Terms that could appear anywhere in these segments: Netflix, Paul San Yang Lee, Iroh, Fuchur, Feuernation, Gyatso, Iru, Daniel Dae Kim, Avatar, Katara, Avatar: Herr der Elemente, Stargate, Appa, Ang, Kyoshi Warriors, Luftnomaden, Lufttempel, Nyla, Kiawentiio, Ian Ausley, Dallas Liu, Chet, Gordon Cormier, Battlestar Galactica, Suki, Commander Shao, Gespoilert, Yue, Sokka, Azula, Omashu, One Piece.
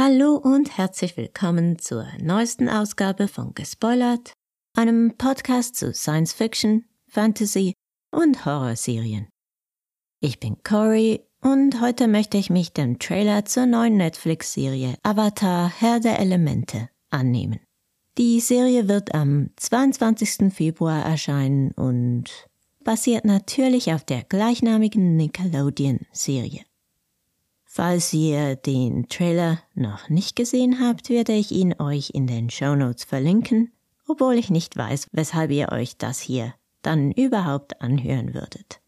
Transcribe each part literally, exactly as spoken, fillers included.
Hallo und herzlich willkommen zur neuesten Ausgabe von Gespoilert, einem Podcast zu Science Fiction, Fantasy und Horrorserien. Ich bin Cory und heute möchte ich mich dem Trailer zur neuen Netflix-Serie Avatar: Herr der Elemente annehmen. Die Serie wird am zweiundzwanzigsten Februar erscheinen und basiert natürlich auf der gleichnamigen Nickelodeon-Serie. Falls ihr den Trailer noch nicht gesehen habt, werde ich ihn euch in den Shownotes verlinken, obwohl ich nicht weiß, weshalb ihr euch das hier dann überhaupt anhören würdet.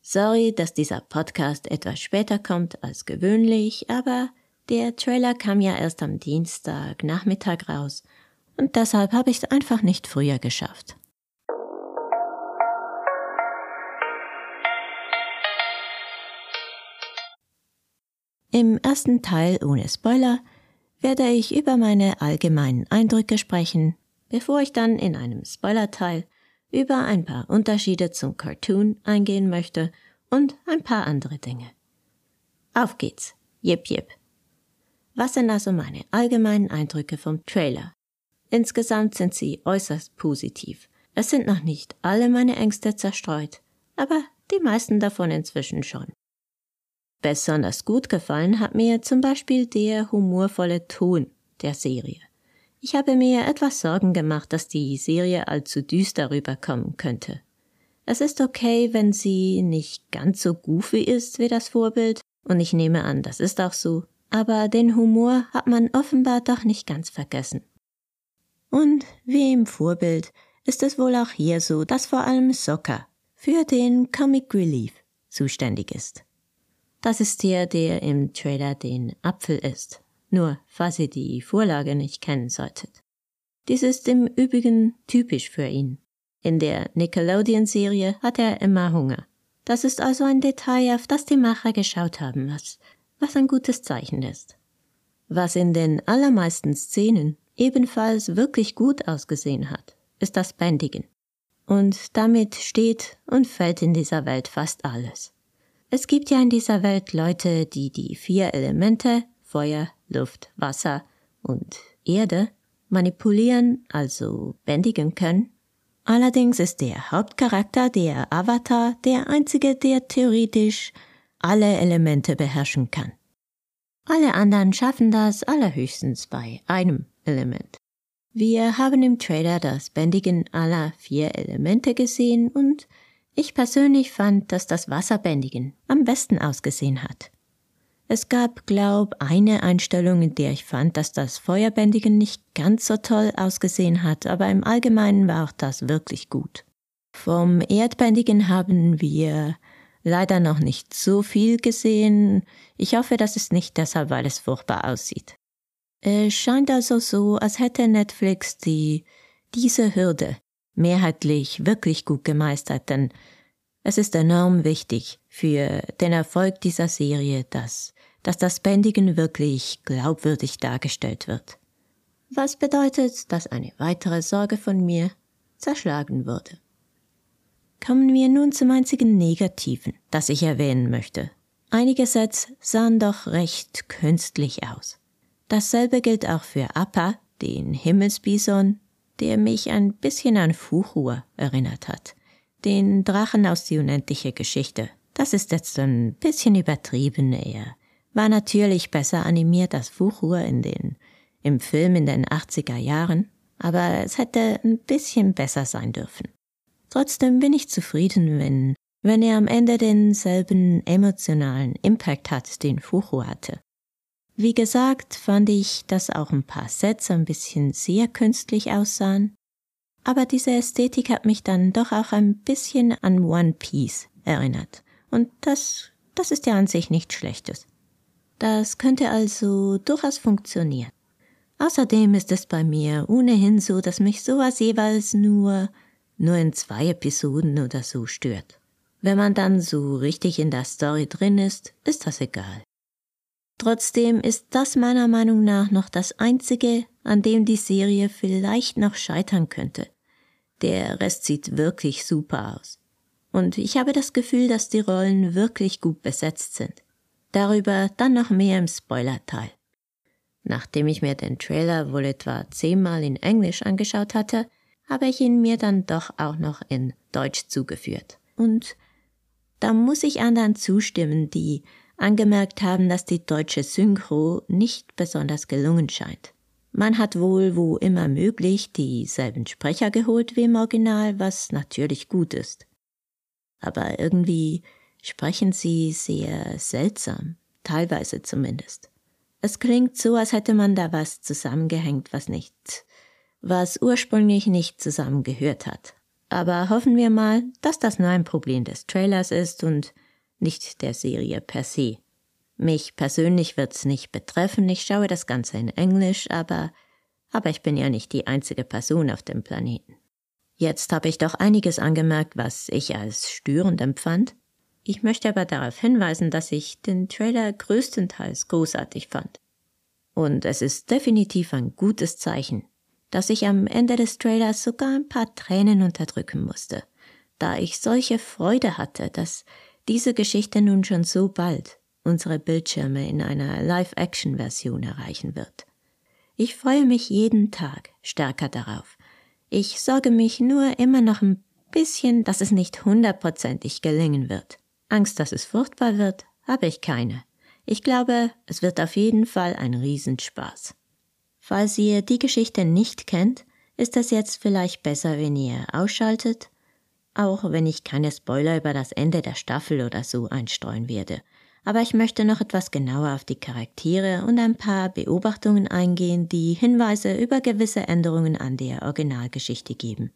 Sorry, dass dieser Podcast etwas später kommt als gewöhnlich, aber der Trailer kam ja erst am Dienstagnachmittag raus und deshalb habe ich es einfach nicht früher geschafft. Im ersten Teil ohne Spoiler werde ich über meine allgemeinen Eindrücke sprechen, bevor ich dann in einem Spoilerteil über ein paar Unterschiede zum Cartoon eingehen möchte und ein paar andere Dinge. Auf geht's, jip jip. Was sind also meine allgemeinen Eindrücke vom Trailer? Insgesamt sind sie äußerst positiv. Es sind noch nicht alle meine Ängste zerstreut, aber die meisten davon inzwischen schon. Besonders gut gefallen hat mir zum Beispiel der humorvolle Ton der Serie. Ich habe mir etwas Sorgen gemacht, dass die Serie allzu düster rüberkommen könnte. Es ist okay, wenn sie nicht ganz so goofy ist wie das Vorbild, und ich nehme an, das ist auch so, aber den Humor hat man offenbar doch nicht ganz vergessen. Und wie im Vorbild ist es wohl auch hier so, dass vor allem Sokka für den Comic Relief zuständig ist. Das ist der, der im Trailer den Apfel isst. Nur, falls ihr die Vorlage nicht kennen solltet. Dies ist im Übrigen typisch für ihn. In der Nickelodeon-Serie hat er immer Hunger. Das ist also ein Detail, auf das die Macher geschaut haben, was, was ein gutes Zeichen ist. Was in den allermeisten Szenen ebenfalls wirklich gut ausgesehen hat, ist das Bändigen. Und damit steht und fällt in dieser Welt fast alles. Es gibt ja in dieser Welt Leute, die die vier Elemente Feuer, Luft, Wasser und Erde manipulieren, also bändigen können. Allerdings ist der Hauptcharakter, der Avatar, der einzige, der theoretisch alle Elemente beherrschen kann. Alle anderen schaffen das allerhöchstens bei einem Element. Wir haben im Trailer das Bändigen aller vier Elemente gesehen und ich persönlich fand, dass das Wasserbändigen am besten ausgesehen hat. Es gab, glaub, eine Einstellung, in der ich fand, dass das Feuerbändigen nicht ganz so toll ausgesehen hat, aber im Allgemeinen war auch das wirklich gut. Vom Erdbändigen haben wir leider noch nicht so viel gesehen. Ich hoffe, das ist nicht deshalb, weil es furchtbar aussieht. Es scheint also so, als hätte Netflix die diese Hürde mehrheitlich wirklich gut gemeistert, denn es ist enorm wichtig für den Erfolg dieser Serie, dass, dass das Bändigen wirklich glaubwürdig dargestellt wird. Was bedeutet, dass eine weitere Sorge von mir zerschlagen wurde. Kommen wir nun zum einzigen Negativen, das ich erwähnen möchte. Einige Sets sahen doch recht künstlich aus. Dasselbe gilt auch für Appa, den Himmelsbison, der mich ein bisschen an Fuchur erinnert hat, den Drachen aus Die unendliche Geschichte. Das ist jetzt ein bisschen übertrieben eher. War natürlich besser animiert als Fuchur in den, im Film in den achtziger Jahren, aber es hätte ein bisschen besser sein dürfen. Trotzdem bin ich zufrieden, wenn, wenn er am Ende denselben emotionalen Impact hat, den Fuchur hatte. Wie gesagt, fand ich, dass auch ein paar Sets ein bisschen sehr künstlich aussahen, aber diese Ästhetik hat mich dann doch auch ein bisschen an One Piece erinnert und das, das ist ja an sich nichts Schlechtes. Das könnte also durchaus funktionieren. Außerdem ist es bei mir ohnehin so, dass mich sowas jeweils nur, nur in zwei Episoden oder so stört. Wenn man dann so richtig in der Story drin ist, ist das egal. Trotzdem ist das meiner Meinung nach noch das Einzige, an dem die Serie vielleicht noch scheitern könnte. Der Rest sieht wirklich super aus. Und ich habe das Gefühl, dass die Rollen wirklich gut besetzt sind. Darüber dann noch mehr im Spoiler-Teil. Nachdem ich mir den Trailer wohl etwa zehnmal in Englisch angeschaut hatte, habe ich ihn mir dann doch auch noch in Deutsch zugeführt. Und da muss ich anderen zustimmen, die angemerkt haben, dass die deutsche Synchro nicht besonders gelungen scheint. Man hat wohl wo immer möglich dieselben Sprecher geholt wie im Original, was natürlich gut ist. Aber irgendwie sprechen sie sehr seltsam, teilweise zumindest. Es klingt so, als hätte man da was zusammengehängt, was nicht, was ursprünglich nicht zusammengehört hat. Aber hoffen wir mal, dass das nur ein Problem des Trailers ist und nicht der Serie per se. Mich persönlich wird's nicht betreffen, ich schaue das Ganze in Englisch, aber, aber ich bin ja nicht die einzige Person auf dem Planeten. Jetzt habe ich doch einiges angemerkt, was ich als störend empfand. Ich möchte aber darauf hinweisen, dass ich den Trailer größtenteils großartig fand. Und es ist definitiv ein gutes Zeichen, dass ich am Ende des Trailers sogar ein paar Tränen unterdrücken musste, da ich solche Freude hatte, dass diese Geschichte nun schon so bald unsere Bildschirme in einer Live-Action-Version erreichen wird. Ich freue mich jeden Tag stärker darauf. Ich sorge mich nur immer noch ein bisschen, dass es nicht hundertprozentig gelingen wird. Angst, dass es furchtbar wird, habe ich keine. Ich glaube, es wird auf jeden Fall ein Riesenspaß. Falls ihr die Geschichte nicht kennt, ist es jetzt vielleicht besser, wenn ihr ausschaltet, auch wenn ich keine Spoiler über das Ende der Staffel oder so einstreuen werde. Aber ich möchte noch etwas genauer auf die Charaktere und ein paar Beobachtungen eingehen, die Hinweise über gewisse Änderungen an der Originalgeschichte geben.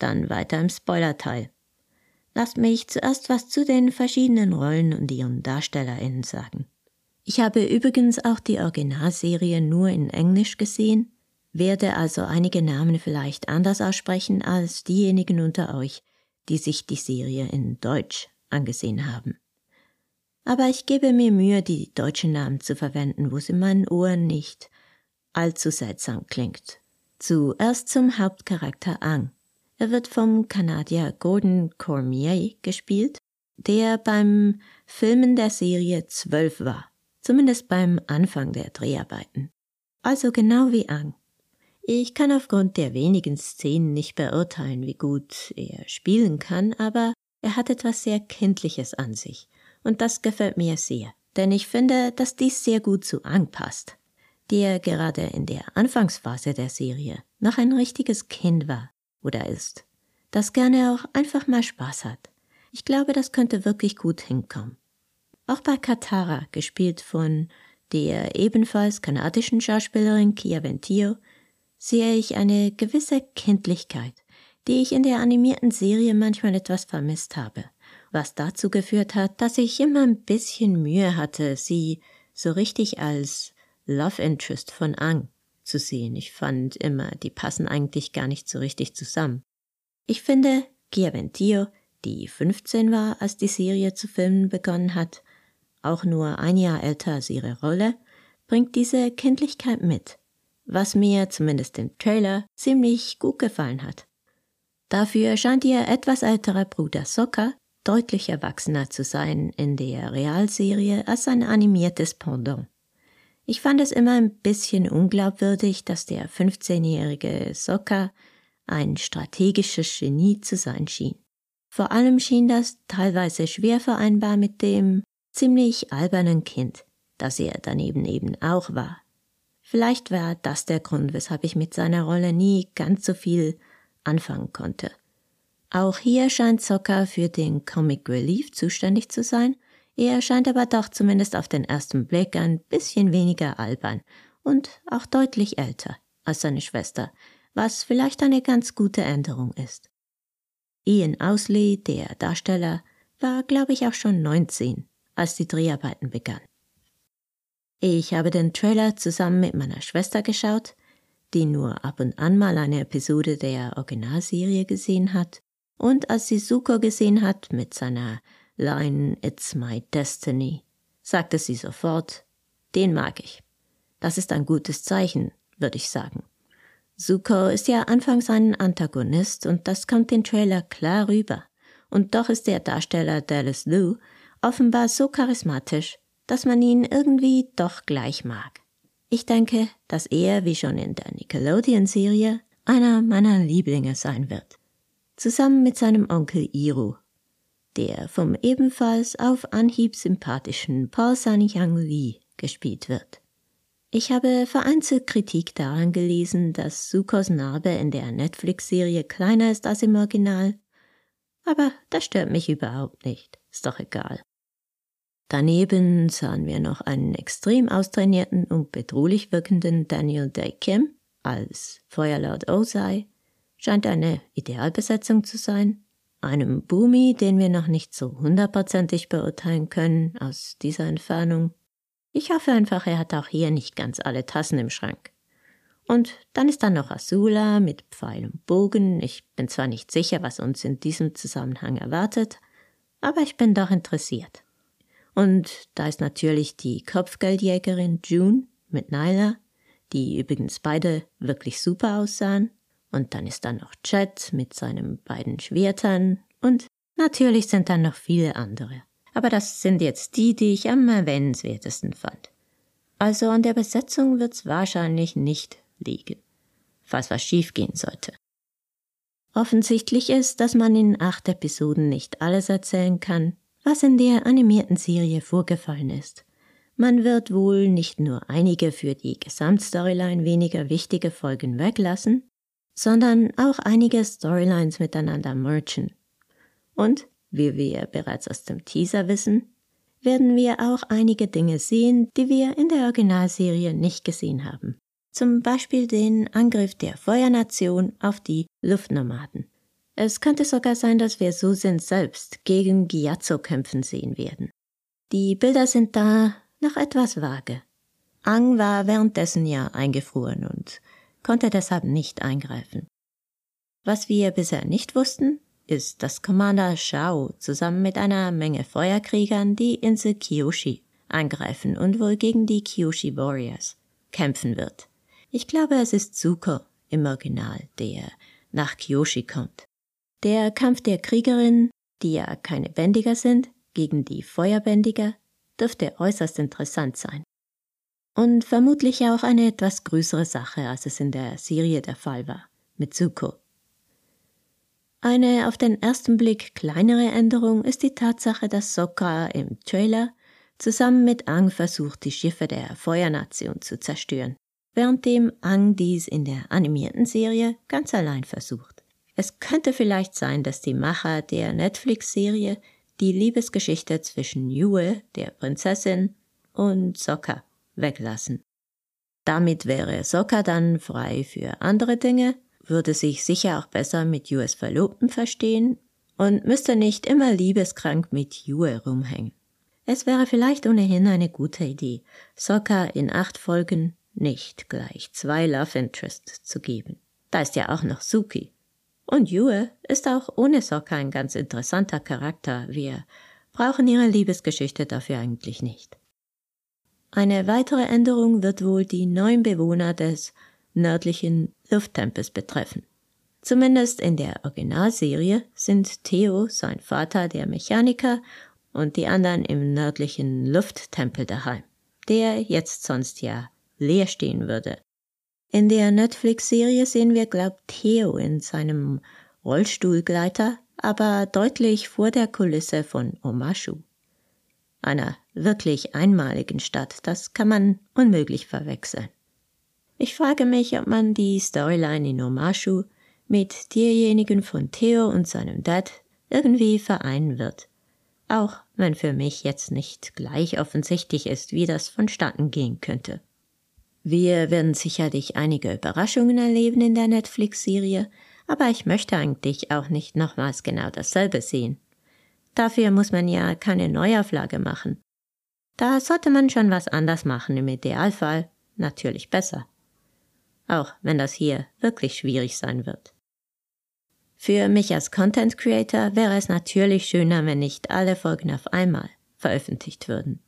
Dann weiter im Spoilerteil. Lasst mich zuerst was zu den verschiedenen Rollen und ihren DarstellerInnen sagen. Ich habe übrigens auch die Originalserie nur in Englisch gesehen, werde also einige Namen vielleicht anders aussprechen als diejenigen unter euch, die sich die Serie in Deutsch angesehen haben. Aber ich gebe mir Mühe, die deutschen Namen zu verwenden, wo es in meinen Ohren nicht allzu seltsam klingt. Zuerst zum Hauptcharakter Ang. Er wird vom Kanadier Gordon Cormier gespielt, der beim Filmen der Serie zwölf war, zumindest beim Anfang der Dreharbeiten. Also genau wie Ang. Ich kann aufgrund der wenigen Szenen nicht beurteilen, wie gut er spielen kann, aber er hat etwas sehr Kindliches an sich. Und das gefällt mir sehr, denn ich finde, dass dies sehr gut zu Ang passt, der gerade in der Anfangsphase der Serie noch ein richtiges Kind war oder ist, das gerne auch einfach mal Spaß hat. Ich glaube, das könnte wirklich gut hinkommen. Auch bei Katara, gespielt von der ebenfalls kanadischen Schauspielerin Kiawentiio, sehe ich eine gewisse Kindlichkeit, die ich in der animierten Serie manchmal etwas vermisst habe, was dazu geführt hat, dass ich immer ein bisschen Mühe hatte, sie so richtig als Love Interest von Ang zu sehen. Ich fand immer, die passen eigentlich gar nicht so richtig zusammen. Ich finde, Kiawentiio, die fünfzehn war, als die Serie zu filmen begonnen hat, auch nur ein Jahr älter als ihre Rolle, bringt diese Kindlichkeit mit, was mir zumindest im Trailer ziemlich gut gefallen hat. Dafür scheint ihr etwas älterer Bruder Sokka deutlich erwachsener zu sein in der Realserie als sein animiertes Pendant. Ich fand es immer ein bisschen unglaubwürdig, dass der fünfzehnjährige Sokka ein strategisches Genie zu sein schien. Vor allem schien das teilweise schwer vereinbar mit dem ziemlich albernen Kind, das er daneben eben auch war. Vielleicht war das der Grund, weshalb ich mit seiner Rolle nie ganz so viel anfangen konnte. Auch hier scheint Sokka für den Comic Relief zuständig zu sein, er scheint aber doch zumindest auf den ersten Blick ein bisschen weniger albern und auch deutlich älter als seine Schwester, was vielleicht eine ganz gute Änderung ist. Ian Ausley, der Darsteller, war, glaube ich, auch schon neunzehn, als die Dreharbeiten begannen. Ich habe den Trailer zusammen mit meiner Schwester geschaut, die nur ab und an mal eine Episode der Originalserie gesehen hat, und als sie Zuko gesehen hat mit seiner Line "It's my destiny", sagte sie sofort, den mag ich. Das ist ein gutes Zeichen, würde ich sagen. Zuko ist ja anfangs ein Antagonist und das kommt im Trailer klar rüber. Und doch ist der Darsteller Dallas Liu offenbar so charismatisch, dass man ihn irgendwie doch gleich mag. Ich denke, dass er, wie schon in der Nickelodeon-Serie, einer meiner Lieblinge sein wird. Zusammen mit seinem Onkel Iru, der vom ebenfalls auf Anhieb sympathischen Paul San Yang Lee gespielt wird. Ich habe vereinzelt Kritik daran gelesen, dass Zukos Narbe in der Netflix-Serie kleiner ist als im Original, aber das stört mich überhaupt nicht, ist doch egal. Daneben sahen wir noch einen extrem austrainierten und bedrohlich wirkenden Daniel Dae Kim als Feuerlord Ozai, scheint eine Idealbesetzung zu sein, einem Bumi, den wir noch nicht so hundertprozentig beurteilen können aus dieser Entfernung. Ich hoffe einfach, er hat auch hier nicht ganz alle Tassen im Schrank. Und dann ist da noch Azula mit Pfeil und Bogen. Ich bin zwar nicht sicher, was uns in diesem Zusammenhang erwartet, aber ich bin doch interessiert. Und da ist natürlich die Kopfgeldjägerin June mit Nyla, die übrigens beide wirklich super aussahen. Und dann ist da noch Chet mit seinen beiden Schwertern und natürlich sind da noch viele andere. Aber das sind jetzt die, die ich am erwähnenswertesten fand. Also an der Besetzung wird's wahrscheinlich nicht liegen, falls was schiefgehen sollte. Offensichtlich ist, dass man in acht Episoden nicht alles erzählen kann, was in der animierten Serie vorgefallen ist. Man wird wohl nicht nur einige für die Gesamtstoryline weniger wichtige Folgen weglassen, sondern auch einige Storylines miteinander mergen. Und wie wir bereits aus dem Teaser wissen, werden wir auch einige Dinge sehen, die wir in der Originalserie nicht gesehen haben. Zum Beispiel den Angriff der Feuernation auf die Luftnomaden. Es könnte sogar sein, dass wir Susin selbst gegen Gyatso kämpfen sehen werden. Die Bilder sind da noch etwas vage. Ang war währenddessen ja eingefroren und konnte deshalb nicht eingreifen. Was wir bisher nicht wussten, ist, dass Commander Shao zusammen mit einer Menge Feuerkriegern die Insel Kyoshi angreifen und wohl gegen die Kyoshi Warriors kämpfen wird. Ich glaube, es ist Zuko im Original, der nach Kyoshi kommt. Der Kampf der Kriegerinnen, die ja keine Bändiger sind, gegen die Feuerbändiger, dürfte äußerst interessant sein. Und vermutlich auch eine etwas größere Sache, als es in der Serie der Fall war, mit Zuko. Eine auf den ersten Blick kleinere Änderung ist die Tatsache, dass Sokka im Trailer zusammen mit Ang versucht, die Schiffe der Feuernation zu zerstören, währenddem Ang dies in der animierten Serie ganz allein versucht. Es könnte vielleicht sein, dass die Macher der Netflix-Serie die Liebesgeschichte zwischen Yue, der Prinzessin, und Sokka weglassen. Damit wäre Sokka dann frei für andere Dinge, würde sich sicher auch besser mit Yues Verlobten verstehen und müsste nicht immer liebeskrank mit Yue rumhängen. Es wäre vielleicht ohnehin eine gute Idee, Sokka in acht Folgen nicht gleich zwei Love Interests zu geben. Da ist ja auch noch Suki. Und Yue ist auch ohne Sokka ein ganz interessanter Charakter. Wir brauchen ihre Liebesgeschichte dafür eigentlich nicht. Eine weitere Änderung wird wohl die neuen Bewohner des nördlichen Lufttempels betreffen. Zumindest in der Originalserie sind Theo, sein Vater, der Mechaniker, und die anderen im nördlichen Lufttempel daheim, der jetzt sonst ja leer stehen würde. In der Netflix-Serie sehen wir, glaubt Theo in seinem Rollstuhlgleiter, aber deutlich vor der Kulisse von Omashu, einer wirklich einmaligen Stadt, das kann man unmöglich verwechseln. Ich frage mich, ob man die Storyline in Omashu mit derjenigen von Theo und seinem Dad irgendwie vereinen wird, auch wenn für mich jetzt nicht gleich offensichtlich ist, wie das vonstatten gehen könnte. Wir werden sicherlich einige Überraschungen erleben in der Netflix-Serie, aber ich möchte eigentlich auch nicht nochmals genau dasselbe sehen. Dafür muss man ja keine Neuauflage machen. Da sollte man schon was anders machen, im Idealfall natürlich besser. Auch wenn das hier wirklich schwierig sein wird. Für mich als Content Creator wäre es natürlich schöner, wenn nicht alle Folgen auf einmal veröffentlicht würden,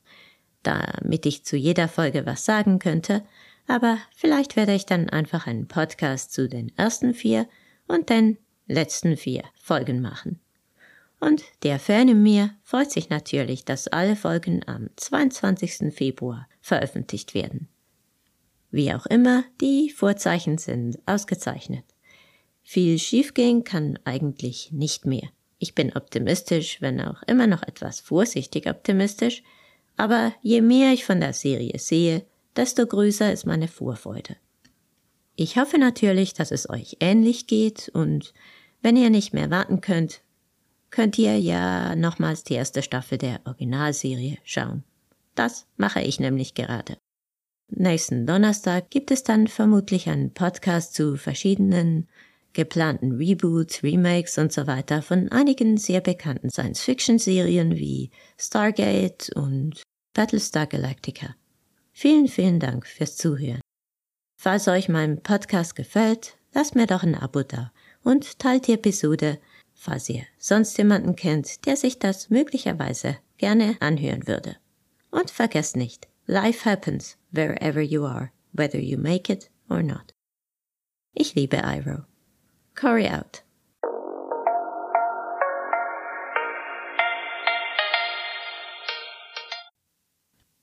damit ich zu jeder Folge was sagen könnte, aber vielleicht werde ich dann einfach einen Podcast zu den ersten vier und den letzten vier Folgen machen. Und der Fan in mir freut sich natürlich, dass alle Folgen am zweiundzwanzigsten Februar veröffentlicht werden. Wie auch immer, die Vorzeichen sind ausgezeichnet. Viel schiefgehen kann eigentlich nicht mehr. Ich bin optimistisch, wenn auch immer noch etwas vorsichtig optimistisch, aber je mehr ich von der Serie sehe, desto größer ist meine Vorfreude. Ich hoffe natürlich, dass es euch ähnlich geht und wenn ihr nicht mehr warten könnt, könnt ihr ja nochmals die erste Staffel der Originalserie schauen. Das mache ich nämlich gerade. Nächsten Donnerstag gibt es dann vermutlich einen Podcast zu verschiedenen geplanten Reboots, Remakes und so weiter von einigen sehr bekannten Science-Fiction-Serien wie Stargate und Battlestar Galactica. Vielen, vielen Dank fürs Zuhören. Falls euch mein Podcast gefällt, lasst mir doch ein Abo da und teilt die Episode, falls ihr sonst jemanden kennt, der sich das möglicherweise gerne anhören würde. Und vergesst nicht, life happens wherever you are, whether you make it or not. Ich liebe Iroh. Corey out.